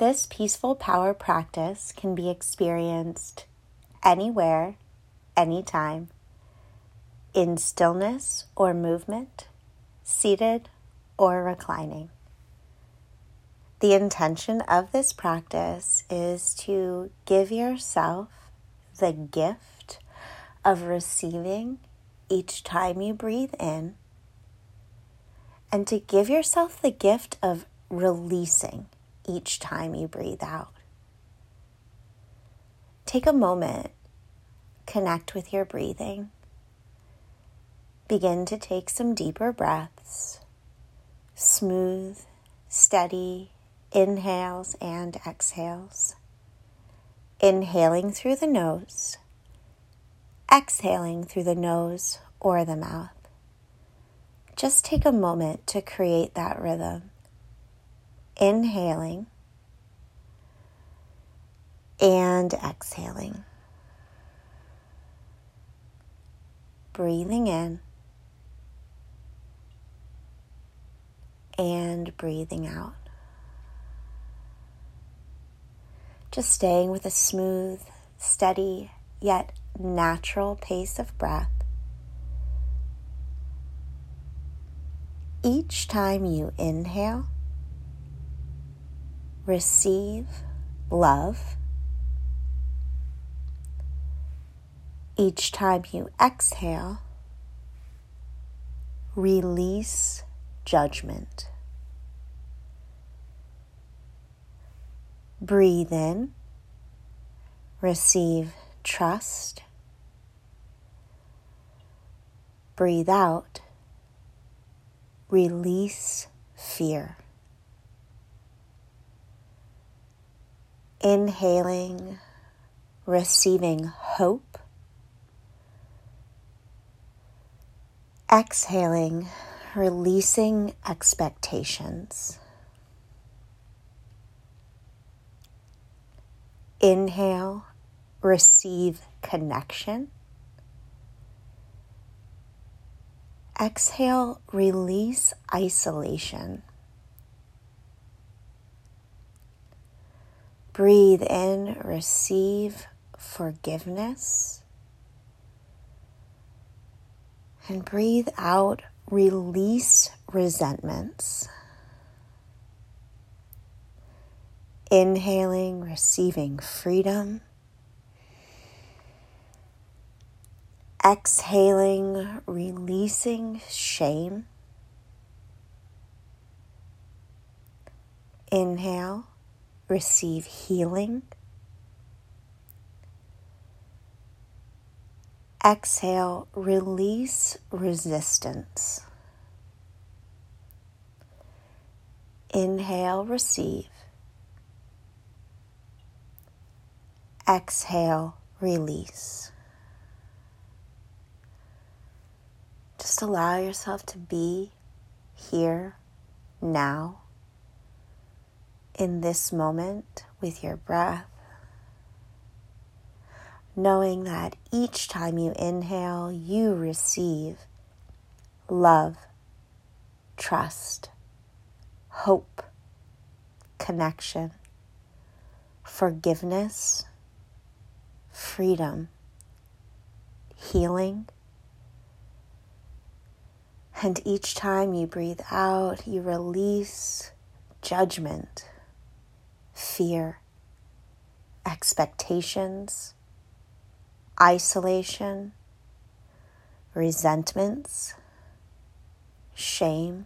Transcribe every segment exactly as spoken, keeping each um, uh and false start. This peaceful power practice can be experienced anywhere, anytime, in stillness or movement, seated or reclining. The intention of this practice is to give yourself the gift of receiving each time you breathe in, and to give yourself the gift of releasing each time you breathe out. Take a moment, connect with your breathing. Begin to take some deeper breaths, smooth, steady inhales and exhales. Inhaling through the nose, exhaling through the nose or the mouth. Just take a moment to create that rhythm. Inhaling and exhaling. Breathing in and breathing out. Just staying with a smooth, steady, yet natural pace of breath. Each time you inhale, receive love. Each time you exhale, release judgment. Breathe in, receive trust. Breathe out, release fear. Inhaling, receiving hope. Exhaling, releasing expectations. Inhale, receive connection. Exhale, release isolation. Breathe in, receive forgiveness. And breathe out, release resentments. Inhaling, receiving freedom. Exhaling, releasing shame. Inhale, receive healing. Exhale, release resistance. Inhale, receive. Exhale, release. Just allow yourself to be here, now, in this moment with your breath, knowing that each time you inhale, you receive love, trust, hope, connection, forgiveness, freedom, healing. And each time you breathe out, you release judgment, fear, expectations, isolation, resentments, shame,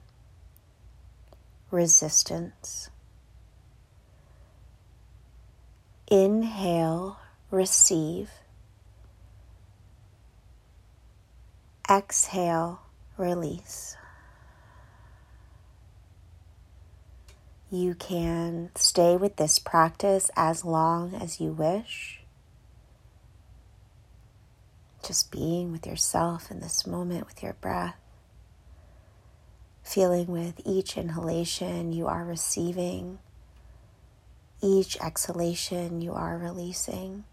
resistance. Inhale, receive. Exhale, release. You can stay with this practice as long as you wish. Just being with yourself in this moment with your breath. Feeling with each inhalation you are receiving. Each exhalation you are releasing.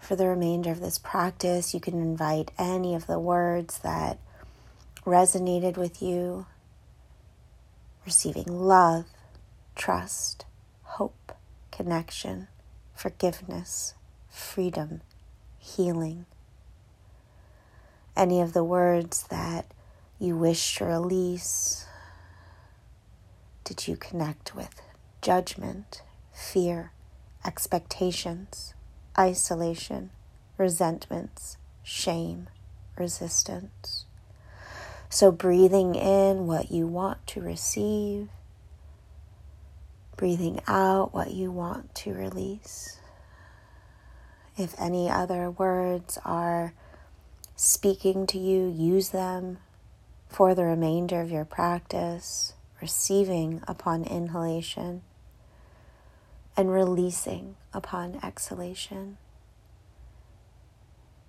For the remainder of this practice, you can invite any of the words that resonated with you. Receiving love, trust, hope, connection, forgiveness, freedom, healing. Any of the words that you wish to release, did you connect with judgment, fear, expectations, isolation, resentments, shame, resistance? So breathing in what you want to receive, breathing out what you want to release. If any other words are speaking to you, use them for the remainder of your practice, receiving upon inhalation and releasing upon exhalation.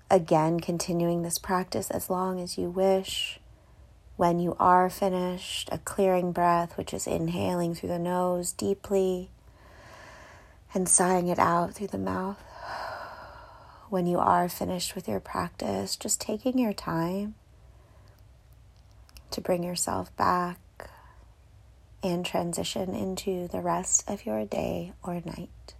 Again, continuing this practice as long as you wish. When you are finished, a clearing breath, which is inhaling through the nose deeply and sighing it out through the mouth. When you are finished with your practice, just taking your time to bring yourself back and transition into the rest of your day or night.